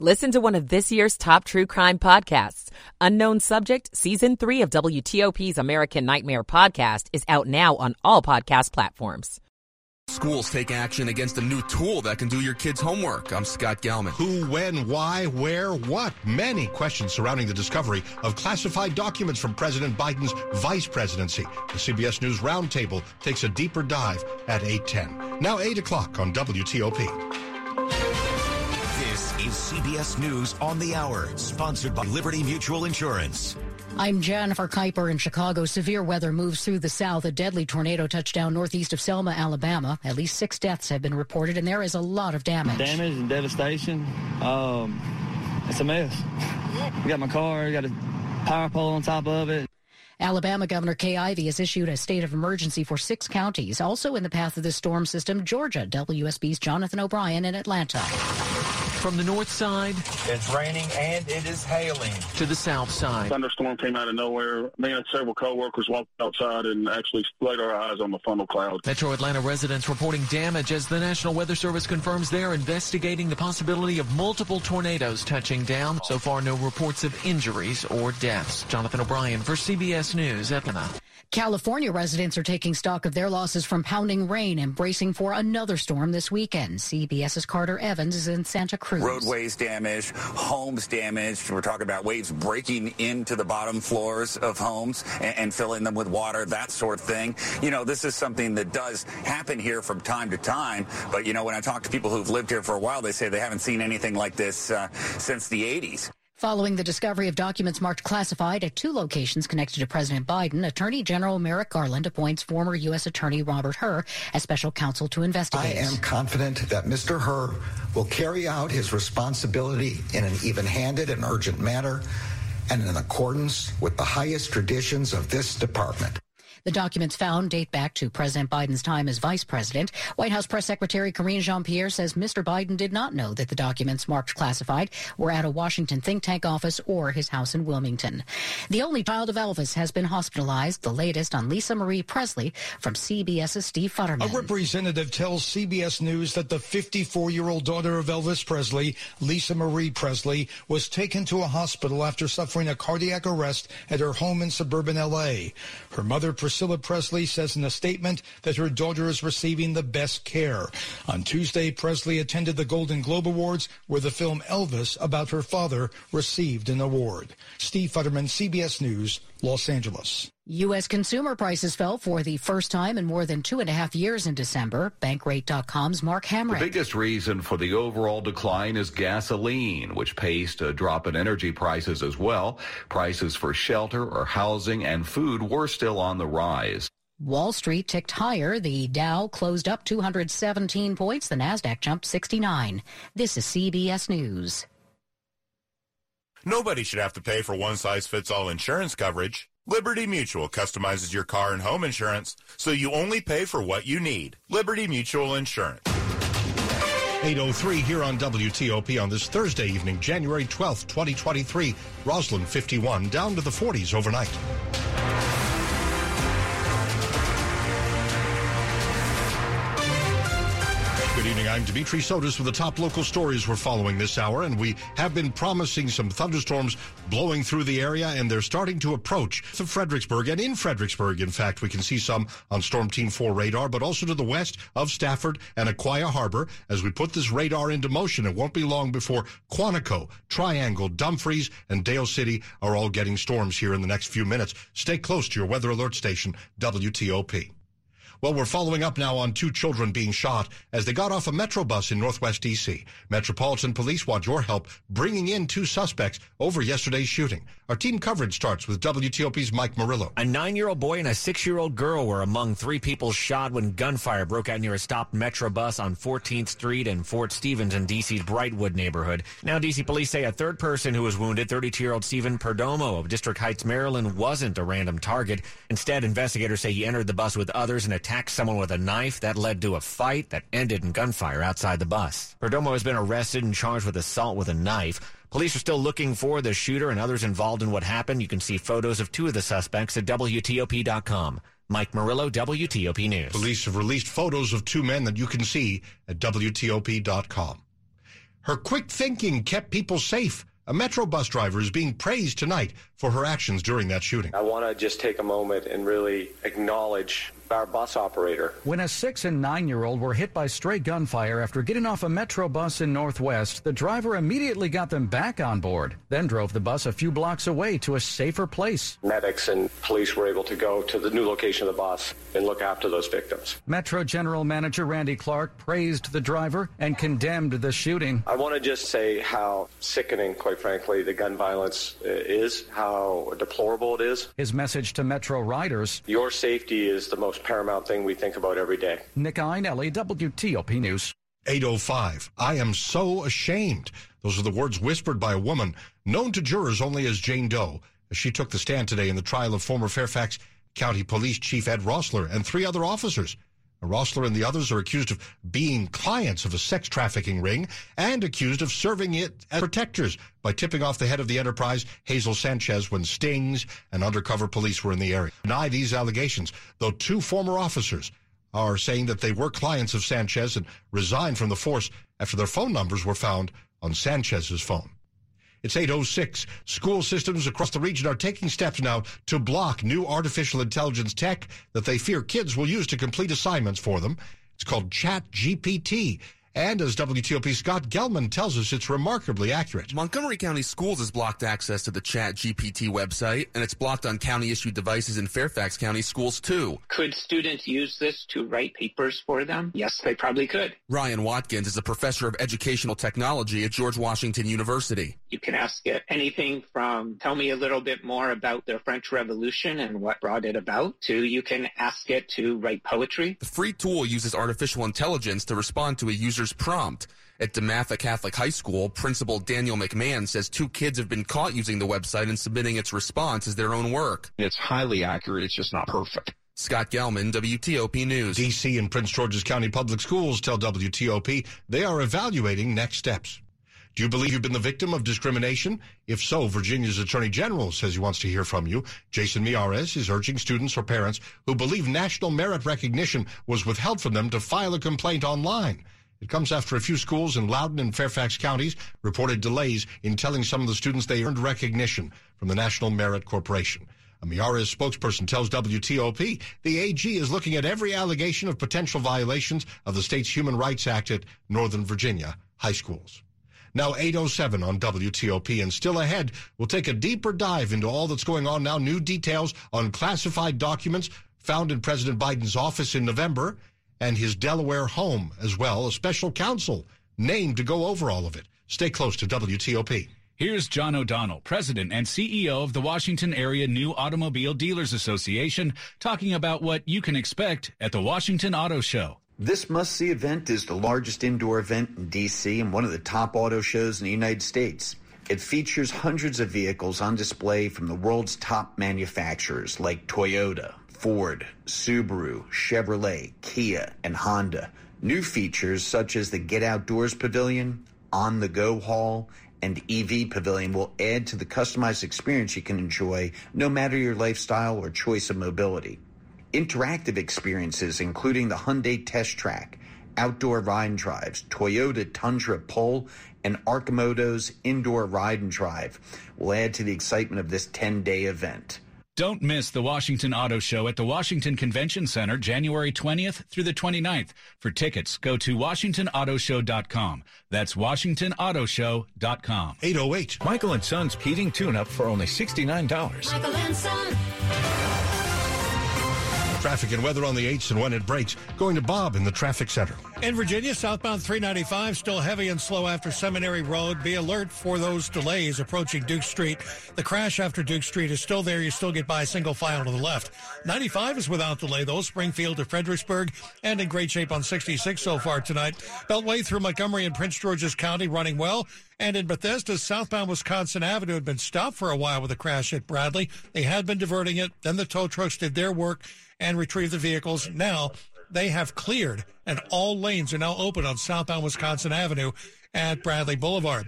Listen to one of this year's top true crime podcasts. Unknown Subject, Season 3 of WTOP's American Nightmare podcast is out now on all podcast platforms. Schools take action against a new tool that can do your kids' homework. I'm Scott Gelman. Who, when, why, where, what? Many questions surrounding the discovery of classified documents from President Biden's vice presidency. The CBS News Roundtable takes a deeper dive at 8:10. Now 8 o'clock on WTOP. Is CBS News on the Hour, sponsored by Liberty Mutual Insurance. I'm Jennifer Kuiper in Chicago. Severe weather moves through the south. A deadly tornado touched down northeast of Selma, Alabama. At least 6 deaths have been reported, and there is a lot of damage. Damage and devastation. It's a mess. We got my car, we got a power pole on top of it. Alabama Governor Kay Ivey has issued a state of emergency for 6 counties. Also in the path of the storm system, Georgia. WSB's Jonathan O'Brien in Atlanta. From the north side, it's raining and it is hailing. To the south side, thunderstorm came out of nowhere. Me and several co-workers walked outside and actually laid our eyes on the funnel cloud. Metro Atlanta residents reporting damage as the National Weather Service confirms they're investigating the possibility of multiple tornadoes touching down. So far, no reports of injuries or deaths. Jonathan O'Brien for CBS News, Atlanta. California residents are taking stock of their losses from pounding rain and bracing for another storm this weekend. CBS's Carter Evans is in Santa Cruz. Roadways damaged, homes damaged. We're talking about waves breaking into the bottom floors of homes and filling them with water, that sort of thing. You know, this is something that does happen here from time to time. But, you know, when I talk to people who've lived here for a while, they say they haven't seen anything like this since the 80s. Following the discovery of documents marked classified at 2 locations connected to President Biden, Attorney General Merrick Garland appoints former U.S. Attorney Robert Hur as special counsel to investigate. I am confident that Mr. Hur will carry out his responsibility in an even-handed and urgent manner and in accordance with the highest traditions of this department. The documents found date back to President Biden's time as vice president. White House Press Secretary Karine Jean-Pierre says Mr. Biden did not know that the documents marked classified were at a Washington think tank office or his house in Wilmington. The only child of Elvis has been hospitalized, the latest on Lisa Marie Presley from CBS's Steve Futterman. A representative tells CBS News that the 54-year-old daughter of Elvis Presley, Lisa Marie Presley, was taken to a hospital after suffering a cardiac arrest at her home in suburban L.A. Her mother, Priscilla Presley, says in a statement that her daughter is receiving the best care. On Tuesday, Presley attended the Golden Globe Awards, where the film Elvis, about her father, received an award. Steve Futterman, CBS News, Los Angeles. U.S. consumer prices fell for the first time in more than 2.5 years in December. Bankrate.com's Mark Hamrick. The biggest reason for the overall decline is gasoline, which paced a drop in energy prices as well. Prices for shelter or housing and food were still on the rise. Wall Street ticked higher. The Dow closed up 217 points. The Nasdaq jumped 69. This is CBS News. Nobody should have to pay for one-size-fits-all insurance coverage. Liberty Mutual customizes your car and home insurance, so you only pay for what you need. Liberty Mutual Insurance. 8:03 here on WTOP on this Thursday evening, January 12th, 2023. Roslyn 51, down to the 40s overnight. Good evening. I'm Dimitri Sotis with the top local stories we're following this hour, and we have been promising some thunderstorms blowing through the area, and they're starting to approach to Fredericksburg. And in Fredericksburg, in fact, we can see some on Storm Team 4 radar, but also to the west of Stafford and Acquia Harbor. As we put this radar into motion, it won't be long before Quantico, Triangle, Dumfries, and Dale City are all getting storms here in the next few minutes. Stay close to your weather alert station, WTOP. Well, we're following up now on 2 children being shot as they got off a Metro bus in Northwest D.C. Metropolitan Police want your help bringing in 2 suspects over yesterday's shooting. Our team coverage starts with WTOP's Mike Marillo. A 9-year-old boy and a 6-year-old girl were among 3 people shot when gunfire broke out near a stopped Metro bus on 14th Street and Fort Stevens in D.C.'s Brightwood neighborhood. Now D.C. police say a 3rd person who was wounded, 32-year-old Stephen Perdomo of District Heights, Maryland, wasn't a random target. Instead, investigators say he entered the bus with others and attacked someone with a knife that led to a fight that ended in gunfire outside the bus. Perdomo has been arrested and charged with assault with a knife. Police are still looking for the shooter and others involved in what happened. You can see photos of 2 of the suspects at WTOP.com. Mike Marillo, WTOP News. Police have released photos of 2 men that you can see at WTOP.com. Her quick thinking kept people safe. A Metro bus driver is being praised tonight for her actions during that shooting. I want to just take a moment and really acknowledge our bus operator. When a 6- and 9-year-old were hit by stray gunfire after getting off a Metro bus in Northwest, the driver immediately got them back on board, then drove the bus a few blocks away to a safer place. Medics and police were able to go to the new location of the bus and look after those victims. Metro General Manager Randy Clark praised the driver and condemned the shooting. I want to just say how sickening, quite frankly, the gun violence is, how deplorable it is. His message to Metro riders: your safety is the most paramount thing we think about every day. Nick Eineli, WTOP News. 8:05. I am so ashamed. Those are the words whispered by a woman known to jurors only as Jane Doe, as she took the stand today in the trial of former Fairfax County Police Chief Ed Rossler and three other officers. Rossler and the others are accused of being clients of a sex trafficking ring and accused of serving it as protectors by tipping off the head of the enterprise, Hazel Sanchez, when stings and undercover police were in the area. Deny these allegations, though two former officers are saying that they were clients of Sanchez and resigned from the force after their phone numbers were found on Sanchez's phone. It's 8:06. School systems across the region are taking steps now to block new artificial intelligence tech that they fear kids will use to complete assignments for them. It's called ChatGPT. And as WTOP Scott Gelman tells us, it's remarkably accurate. Montgomery County Schools has blocked access to the ChatGPT website, and it's blocked on county-issued devices in Fairfax County schools, too. Could students use this to write papers for them? Yes, they probably could. Ryan Watkins is a professor of educational technology at George Washington University. You can ask it anything from tell me a little bit more about the French Revolution and what brought it about, to you can ask it to write poetry. The free tool uses artificial intelligence to respond to a user's prompt. At DeMatha Catholic High School, Principal Daniel McMahon says two kids have been caught using the website and submitting its response as their own work. It's highly accurate. It's just not perfect. Scott Gelman, WTOP News. D.C. and Prince George's County Public Schools tell WTOP they are evaluating next steps. Do you believe you've been the victim of discrimination? If so, Virginia's Attorney General says he wants to hear from you. Jason Miarez is urging students or parents who believe national merit recognition was withheld from them to file a complaint online. It comes after a few schools in Loudoun and Fairfax counties reported delays in telling some of the students they earned recognition from the National Merit Corporation. A Miarez spokesperson tells WTOP the AG is looking at every allegation of potential violations of the state's Human Rights Act at Northern Virginia high schools. Now 8:07 on WTOP, and still ahead, we'll take a deeper dive into all that's going on now. New details on classified documents found in President Biden's office in November, and his Delaware home as well. A special counsel named to go over all of it. Stay close to WTOP. Here's John O'Donnell, president and CEO of the Washington Area New Automobile Dealers Association, talking about what you can expect at the Washington Auto Show. This must-see event is the largest indoor event in D.C. and one of the top auto shows in the United States. It features hundreds of vehicles on display from the world's top manufacturers like Toyota, Ford, Subaru, Chevrolet, Kia, and Honda. New features such as the Get Outdoors Pavilion, On the Go Hall, and EV Pavilion will add to the customized experience you can enjoy no matter your lifestyle or choice of mobility. Interactive experiences including the Hyundai Test Track, Outdoor Ride and Drives, Toyota Tundra Pole, and Arcimoto's Indoor Ride and Drive will add to the excitement of this 10-day event. Don't miss the Washington Auto Show at the Washington Convention Center, January 20th through the 29th. For tickets, go to WashingtonAutoShow.com. That's WashingtonAutoShow.com. 808. Michael & Son's heating tune-up for only $69. Michael & Son. Traffic and weather on the 8s and when it breaks. Going to Bob in the traffic center. In Virginia, southbound 395, still heavy and slow after Seminary Road. Be alert for those delays approaching Duke Street. The crash after Duke Street is still there. You still get by single file to the left. 95 is without delay, though. Springfield to Fredericksburg, and in great shape on 66 so far tonight. Beltway through Montgomery and Prince George's County running well. And in Bethesda, southbound Wisconsin Avenue had been stopped for a while with a crash at Bradley. They had been diverting it. Then the tow trucks did their work and retrieved the vehicles. Now they have cleared, and all lanes are now open on southbound Wisconsin Avenue at Bradley Boulevard.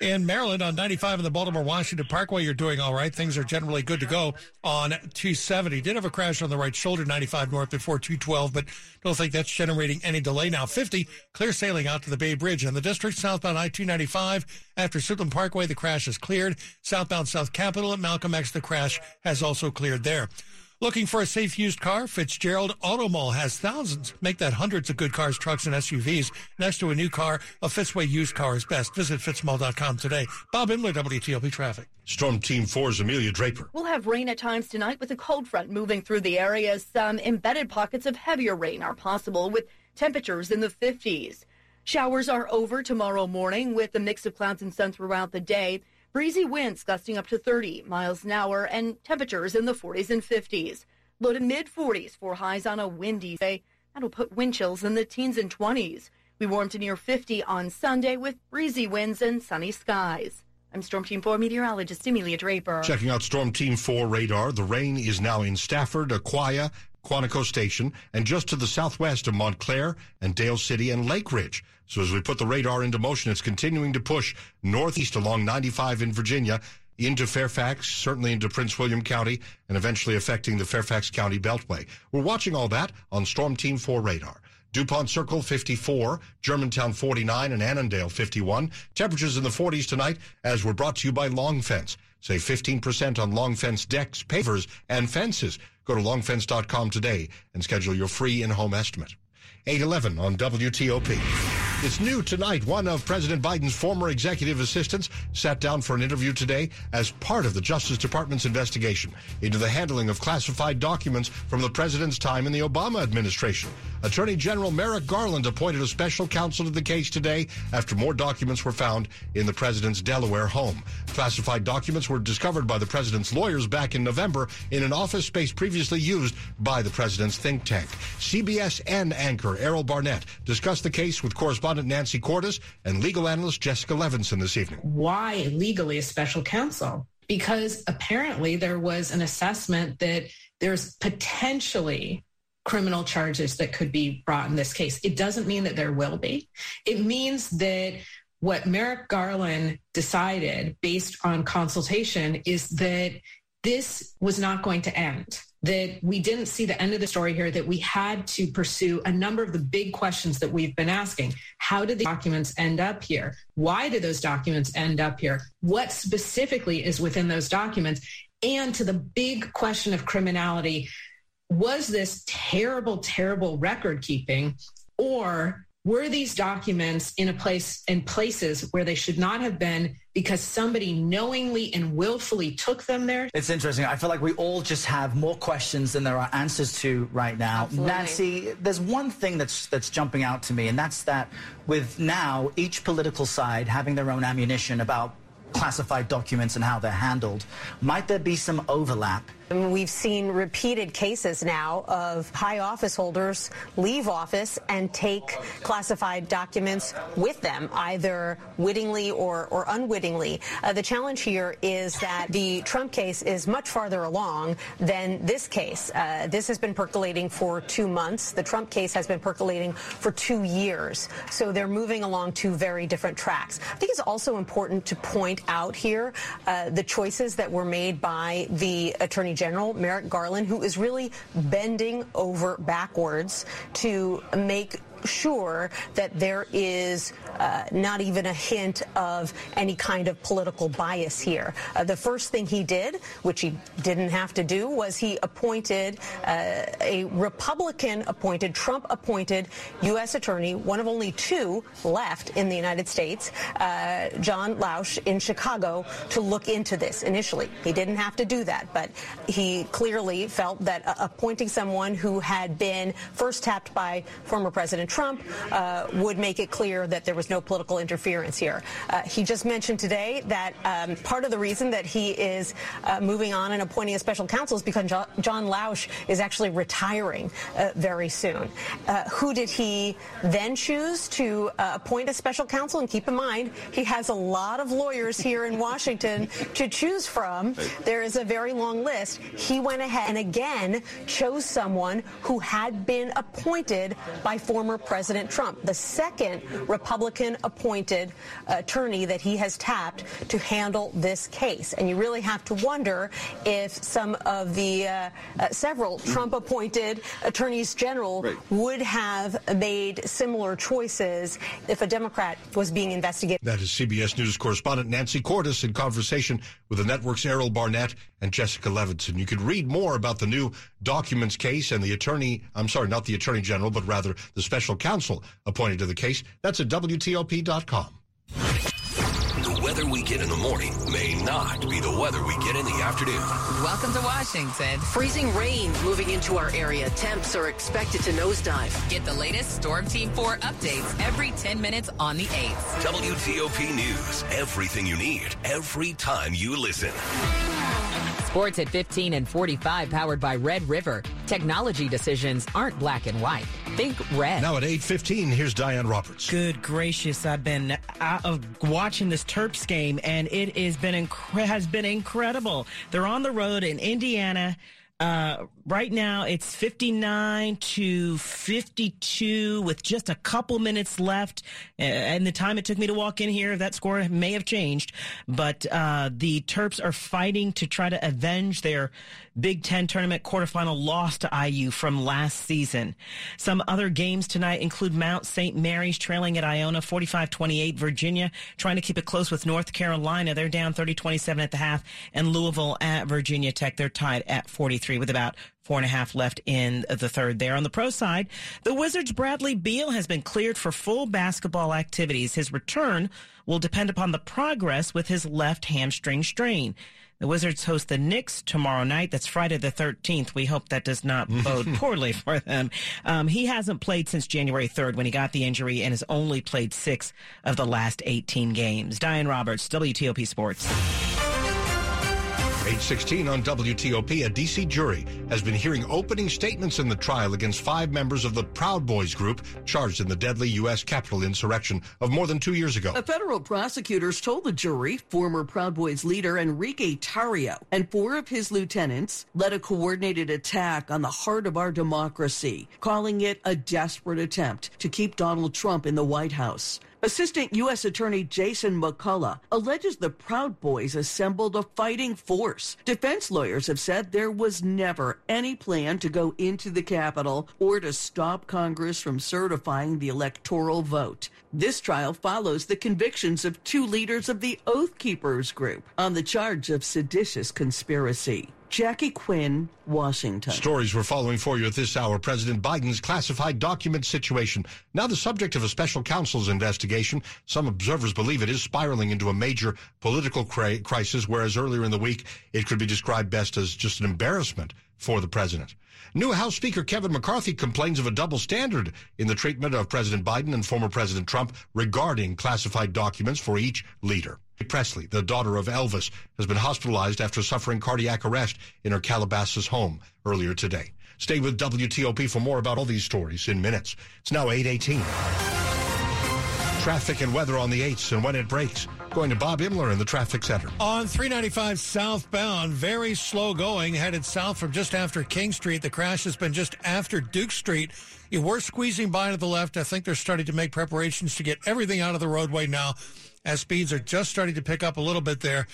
in Maryland on 95 in the Baltimore-Washington Parkway. You're doing all right. Things are generally good to go on 270. Did have a crash on the right shoulder, 95 north before 212, but don't think that's generating any delay now. 50, clear sailing out to the Bay Bridge. In the district, southbound I-295 after Suitland Parkway, the crash is cleared. Southbound South Capitol at Malcolm X, the crash has also cleared there. Looking for a safe used car? Fitzgerald Auto Mall has thousands. Make that hundreds of good cars, trucks, and SUVs. Next to a new car, a Fitzway used car is best. Visit fitzmall.com today. Bob Imler, WTOP Traffic. Storm Team 4's Amelia Draper. We'll have rain at times tonight with a cold front moving through the area. Some embedded pockets of heavier rain are possible with temperatures in the 50s. Showers are over tomorrow morning with a mix of clouds and sun throughout the day. Breezy winds gusting up to 30 miles an hour and temperatures in the 40s and 50s. Low to mid-40s for highs on a windy day. That'll put wind chills in the teens and 20s. We warm to near 50 on Sunday with breezy winds and sunny skies. I'm Storm Team 4 meteorologist Amelia Draper. Checking out Storm Team 4 radar. The rain is now in Stafford, Acquia, Quantico Station, and just to the southwest of Montclair and Dale City and Lake Ridge. So as we put the radar into motion, it's continuing to push northeast along 95 in Virginia, into Fairfax, certainly into Prince William County, and eventually affecting the Fairfax County Beltway. We're watching all that on Storm Team 4 radar. DuPont Circle 54, Germantown 49, and Annandale 51. Temperatures in the 40s tonight as we're brought to you by Long Fence. Save 15% on Long Fence decks, pavers, and fences. Go to longfence.com today and schedule your free in-home estimate. 8:11 on WTOP. It's new tonight. One of President Biden's former executive assistants sat down for an interview today as part of the Justice Department's investigation into the handling of classified documents from the president's time in the Obama administration. Attorney General Merrick Garland appointed a special counsel to the case today after more documents were found in the president's Delaware home. Classified documents were discovered by the president's lawyers back in November in an office space previously used by the president's think tank. CBSN anchor Errol Barnett discussed the case with correspondent Nancy Cordes and legal analyst Jessica Levinson this evening. Why legally a special counsel? Because apparently there was an assessment that there's potentially criminal charges that could be brought in this case. It doesn't mean that there will be. It means that what Merrick Garland decided based on consultation is that this was not going to end, that we didn't see the end of the story here, that we had to pursue a number of the big questions that we've been asking. How did the documents end up here? Why did those documents end up here? What specifically is within those documents? And to the big question of criminality, was this terrible, terrible record keeping, or were these documents in a place and places where they should not have been because somebody knowingly and willfully took them there? It's interesting. I feel like we all just have more questions than there are answers to right now. Absolutely. Nancy, there's one thing that's jumping out to me, and that's that with now each political side having their own ammunition about classified documents and how they're handled, might there be some overlap? We've seen repeated cases now of high office holders leave office and take classified documents with them, either wittingly or unwittingly. The challenge here is that the Trump case is much farther along than this case. This has been percolating for 2 months. The Trump case has been percolating for 2 years. So they're moving along two very different tracks. I think it's also important to point out here the choices that were made by the Attorney General Merrick Garland, who is really bending over backwards to make sure that there is not even a hint of any kind of political bias here. The first thing he did, which he didn't have to do, was he appointed a Republican-appointed, Trump-appointed U.S. attorney, one of only two left in the United States, John Lausch in Chicago, to look into this initially. He didn't have to do that, but he clearly felt that appointing someone who had been first tapped by former President Trump would make it clear that there was no political interference here. He just mentioned today that part of the reason that he is moving on and appointing a special counsel is because John Lausch is actually retiring very soon. Who did he then choose to appoint a special counsel? And keep in mind, he has a lot of lawyers here in Washington to choose from. There is a very long list. He went ahead and again chose someone who had been appointed by former President Trump, the second Republican-appointed attorney that he has tapped to handle this case. And you really have to wonder if some of the several Trump-appointed attorneys general would have made similar choices if a Democrat was being investigated. That is CBS News correspondent Nancy Cordes in conversation with the network's Errol Barnett and Jessica Levinson. You could read more about the new documents case and the not the attorney general, but rather the special counsel appointed to the case. That's at WTOP.com. The weather we get in the morning may not be the weather we get in the afternoon. Welcome to Washington. Freezing rain moving into our area. Temps are expected to nosedive. Get the latest Storm Team 4 updates every 10 minutes on the 8th. WTOP News. Everything you need, every time you listen. Sports at 15 and 45, powered by Red River. Technology decisions aren't black and white. Think red. Now at 8:15, here's Diane Roberts. Good gracious, I've been out of watching this Terps game, and it has been incredible. They're on the road in Indiana. Right now, it's 59-52 with just a couple minutes left. And the time it took me to walk in here, that score may have changed. But the Terps are fighting to try to avenge their Big Ten tournament quarterfinal loss to IU from last season. Some other games tonight include Mount St. Mary's trailing at Iona 45-28. Virginia trying to keep it close with North Carolina. They're down 30-27 at the half. And Louisville at Virginia Tech. They're tied at 43 with about 4.5 left in the third there. On the pro side, the Wizards' Bradley Beal has been cleared for full basketball activities. His return will depend upon the progress with his left hamstring strain. The Wizards host the Knicks tomorrow night. That's Friday the 13th. We hope that does not bode poorly for them. He hasn't played since January 3rd when he got the injury and has only played 6 of the last 18 games. Diane Roberts, WTOP Sports. 8:16 on WTOP, a D.C. jury has been hearing opening statements in the trial against 5 members of the Proud Boys group charged in the deadly U.S. Capitol insurrection of more than 2 years ago. Federal prosecutors told the jury former Proud Boys leader Enrique Tarrio and 4 of his lieutenants led a coordinated attack on the heart of our democracy, calling it a desperate attempt to keep Donald Trump in the White House. Assistant U.S. Attorney Jason McCullough alleges the Proud Boys assembled a fighting force. Defense lawyers have said there was never any plan to go into the Capitol or to stop Congress from certifying the electoral vote. This trial follows the convictions of 2 leaders of the Oath Keepers group on the charge of seditious conspiracy. Jackie Quinn, Washington. Stories we're following for you at this hour. President Biden's classified document situation, now the subject of a special counsel's investigation. Some observers believe it is spiraling into a major political crisis, whereas earlier in the week, it could be described best as just an embarrassment for the president. New House Speaker Kevin McCarthy complains of a double standard in the treatment of President Biden and former President Trump regarding classified documents for each leader. Presley, the daughter of Elvis, has been hospitalized after suffering cardiac arrest in her Calabasas home earlier today. Stay with WTOP for more about all these stories in minutes. It's now 8:18. Traffic and weather on the 8s and when it breaks. Going to Bob Imler in the traffic center. On 395 southbound, very slow going, headed south from just after King Street. The crash has been just after Duke Street. You were squeezing by to the left. I think they're starting to make preparations to get everything out of the roadway now, as speeds are just starting to pick up a little bit there.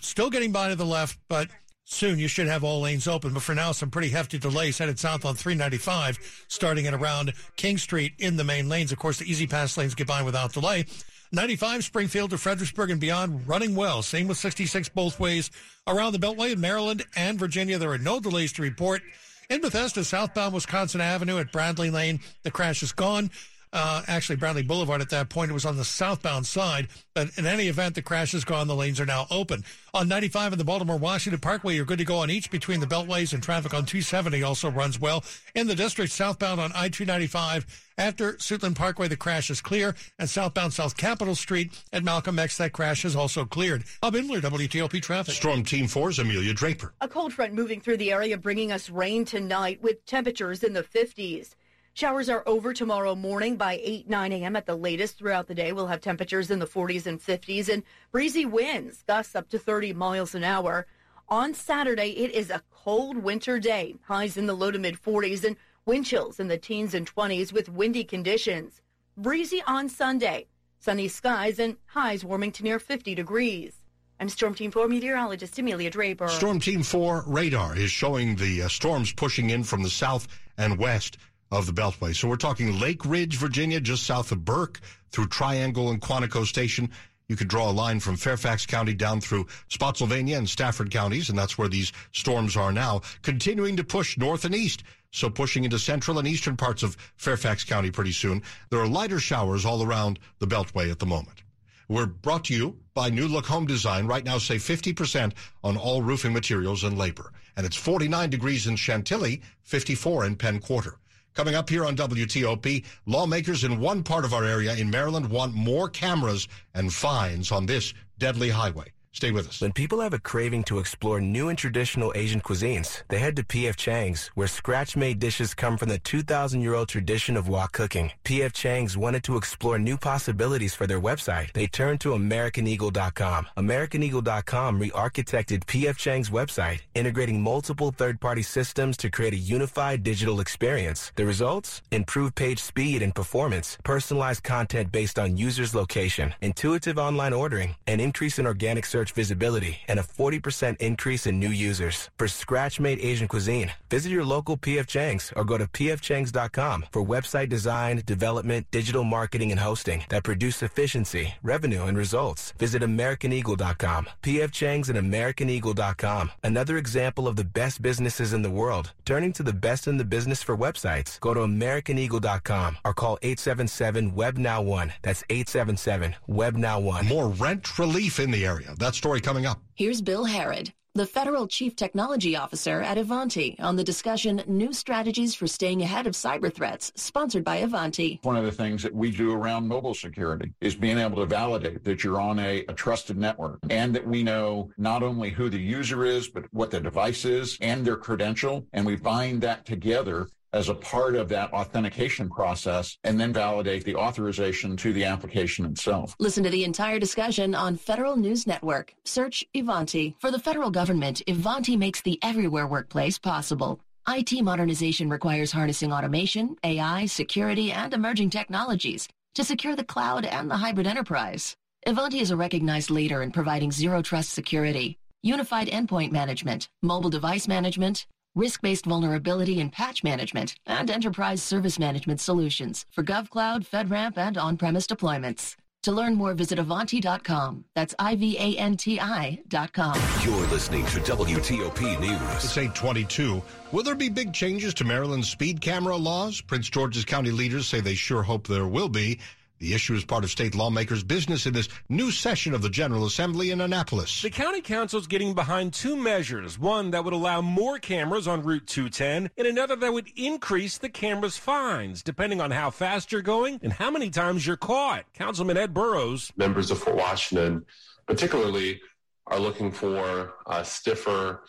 Still getting by to the left, but soon you should have all lanes open. But for now, some pretty hefty delays headed south on 395, starting at around King Street in the main lanes. Of course, the easy pass lanes get by without delay. 95, Springfield to Fredericksburg and beyond, running well. Same with 66 both ways. Around the Beltway in Maryland and Virginia, there are no delays to report. In Bethesda, southbound Wisconsin Avenue at Bradley Lane, the crash is gone. Actually, Bradley Boulevard at that point, it was on the southbound side. But in any event, the crash is gone. The lanes are now open. On 95 and the Baltimore-Washington Parkway, you're good to go on each between the Beltways, and traffic on 270 also runs well. In the district, southbound on I-295, after Suitland Parkway, the crash is clear. And southbound South Capitol Street at Malcolm X, that crash is also cleared. Bob Imler, WTOP Traffic. Storm Team 4's Amelia Draper. A cold front moving through the area, bringing us rain tonight with temperatures in the 50s. Showers are over tomorrow morning by 8, 9 a.m. at the latest. Throughout the day, we'll have temperatures in the 40s and 50s and breezy winds, gusts up to 30 miles an hour. On Saturday, it is a cold winter day, highs in the low to mid 40s and Wind chills in the teens and 20s with windy conditions. Breezy on Sunday. Sunny skies and highs warming to near 50 degrees. I'm Storm Team 4 meteorologist Amelia Draper. Storm Team 4 radar is showing the storms pushing in from the south and west of the Beltway. So we're talking Lake Ridge, Virginia, just south of Burke, through Triangle and Quantico Station. You could draw a line from Fairfax County down through Spotsylvania and Stafford counties, and that's where these storms are now, continuing to push north and east. So pushing into central and eastern parts of Fairfax County pretty soon. There are lighter showers all around the Beltway at the moment. We're brought to you by New Look Home Design. Right now, save 50% on all roofing materials and labor. And it's 49 degrees in Chantilly, 54 in Penn Quarter. Coming up here on WTOP, lawmakers in one part of our area in Maryland want more cameras and fines on this deadly highway. Stay with us. When people have a craving to explore new and traditional Asian cuisines, they head to PF Chang's, where scratch-made dishes come from the 2,000-year-old tradition of wok cooking. PF Chang's wanted to explore new possibilities for their website. They turned to AmericanEagle.com. AmericanEagle.com re-architected PF Chang's website, integrating multiple third-party systems to create a unified digital experience. The results? Improved page speed and performance, personalized content based on users' location, intuitive online ordering, an increase in organic search visibility, and a 40% increase in new users. For scratch-made Asian cuisine, visit your local PF Chang's or go to pfchangs.com for website design, development, digital marketing, and hosting that produce efficiency, revenue, and results. Visit AmericanEagle.com. PF Chang's and AmericanEagle.com. Another example of the best businesses in the world turning to the best in the business for websites. Go to AmericanEagle.com or call 877-WEB-NOW-1. That's 877-WEB-NOW-1. More rent relief in the area. That story coming up. Here's Bill Harrod, the Federal Chief Technology Officer at Ivanti, on the discussion, New Strategies for Staying Ahead of Cyber Threats, sponsored by Ivanti. One of the things that we do around mobile security is being able to validate that you're on a trusted network, and that we know not only who the user is, but what the device is and their credential, and we bind that together as a part of that authentication process, and then validate the authorization to the application itself. Listen to the entire discussion on Federal News Network. Search Ivanti. For the federal government, Ivanti makes the everywhere workplace possible. IT modernization requires harnessing automation, AI, security, and emerging technologies to secure the cloud and the hybrid enterprise. Ivanti is a recognized leader in providing zero-trust security, unified endpoint management, mobile device management, risk-based vulnerability and patch management, and enterprise service management solutions for GovCloud, FedRAMP, and on-premise deployments. To learn more, visit Ivanti.com. That's IVANTI.com. You're listening to WTOP News. It's 8:22. Will there be big changes to Maryland's speed camera laws? Prince George's County leaders say they sure hope there will be. The issue is part of state lawmakers' business in this new session of the General Assembly in Annapolis. The county council's getting behind two measures, one that would allow more cameras on Route 210 and another that would increase the camera's fines, depending on how fast you're going and how many times you're caught. Councilman Ed Burrows. Members of Fort Washington particularly are looking for stiffer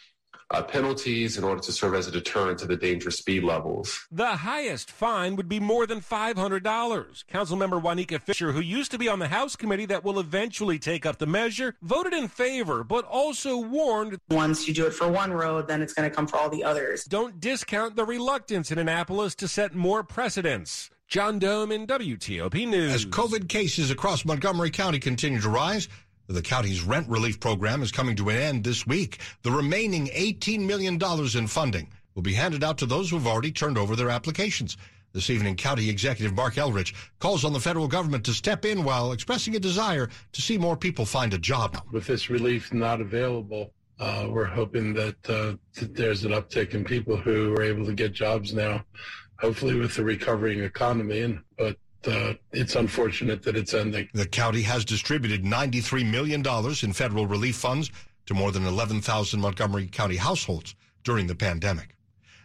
penalties in order to serve as a deterrent to the dangerous speed levels. The highest fine would be more than $500. Councilmember Juanica Fisher, who used to be on the House committee that will eventually take up the measure, voted in favor, but also warned, once you do it for one road, then it's going to come for all the others. Don't discount the reluctance in Annapolis to set more precedents. John Dome in WTOP News. As COVID cases across Montgomery County continue to rise, the county's rent relief program is coming to an end this week. The remaining $18 million in funding will be handed out to those who have already turned over their applications. This evening, County Executive Mark Elrich calls on the federal government to step in while expressing a desire to see more people find a job. With this relief not available, we're hoping that there's an uptick in people who are able to get jobs now, hopefully with the recovering economy. But it's unfortunate that it's ending. The county has distributed $93 million in federal relief funds to more than 11,000 Montgomery County households during the pandemic.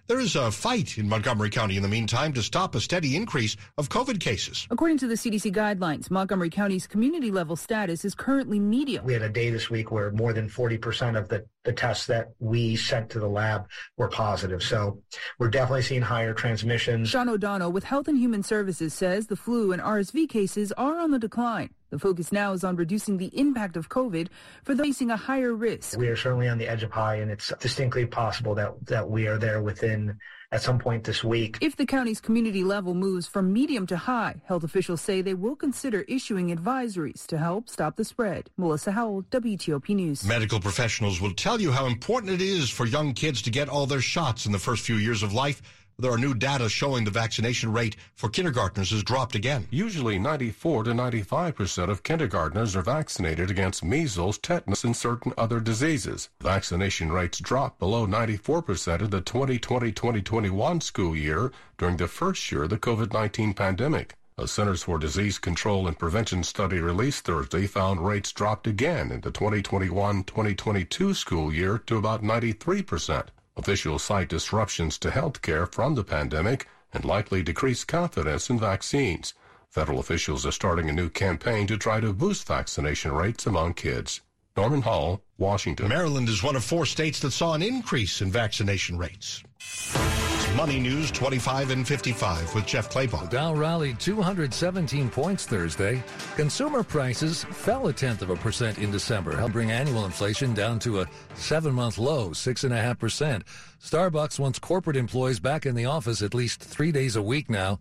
There is a fight in Montgomery County in the meantime to stop a steady increase of COVID cases. According to the CDC guidelines, Montgomery County's community-level status is currently medium. We had a day this week where more than 40% of the tests that we sent to the lab were positive. So we're definitely seeing higher transmissions. Sean O'Donnell with Health and Human Services says the flu and RSV cases are on the decline. The focus now is on reducing the impact of COVID for those facing a higher risk. We are certainly on the edge of high, and it's distinctly possible that we are there within at some point this week. If the county's community level moves from medium to high, health officials say they will consider issuing advisories to help stop the spread. Melissa Howell, WTOP News. Medical professionals will tell you how important it is for young kids to get all their shots in the first few years of life. There are new data showing the vaccination rate for kindergartners has dropped again. Usually 94% to 95% of kindergartners are vaccinated against measles, tetanus, and certain other diseases. Vaccination rates dropped below 94% in the 2020-2021 school year during the first year of the COVID-19 pandemic. A Centers for Disease Control and Prevention study released Thursday found rates dropped again in the 2021-2022 school year to about 93%. Officials cite disruptions to healthcare from the pandemic and likely decreased confidence in vaccines. Federal officials are starting a new campaign to try to boost vaccination rates among kids. Norman Hall, Washington. Maryland is one of four states that saw an increase in vaccination rates. It's Money News 25 and 55 with Jeff Claybaugh. The Dow rallied 217 points Thursday. Consumer prices fell 0.1% in December, helping bring annual inflation down to a 7-month low, 6.5%. Starbucks wants corporate employees back in the office at least 3 days a week now.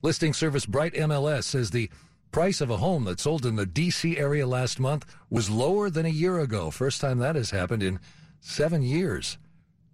Listing service Bright MLS says the price of a home that sold in the D.C. area last month was lower than a year ago. First time that has happened in 7 years.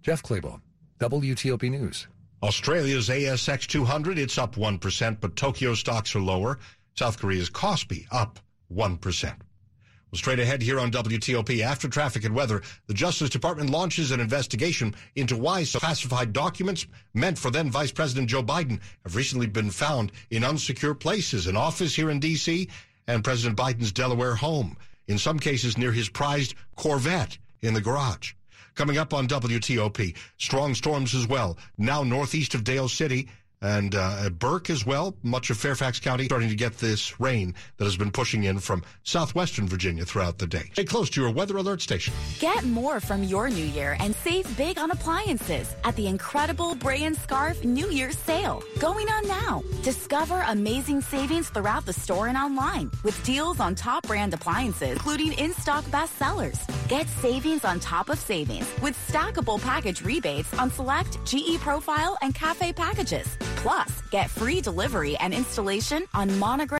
Jeff Claybaugh, WTOP News. Australia's ASX 200, it's up 1%, but Tokyo stocks are lower. South Korea's Kospi up 1%. Well, straight ahead here on WTOP, after traffic and weather, the Justice Department launches an investigation into why some classified documents meant for then Vice President Joe Biden have recently been found in unsecure places, an office here in D.C. and President Biden's Delaware home, in some cases near his prized Corvette in the garage. Coming up on WTOP, strong storms as well, now northeast of Dale City, and Burke as well, much of Fairfax County, starting to get this rain that has been pushing in from southwestern Virginia throughout the day. Stay close to your weather alert station. Get more from your new year and save big on appliances at the incredible Bray and Scarf New Year's sale going on now. Discover amazing savings throughout the store and online with deals on top brand appliances, including in-stock bestsellers. Get savings on top of savings with stackable package rebates on select GE Profile and Cafe packages. Plus, get free delivery and installation on Monogram.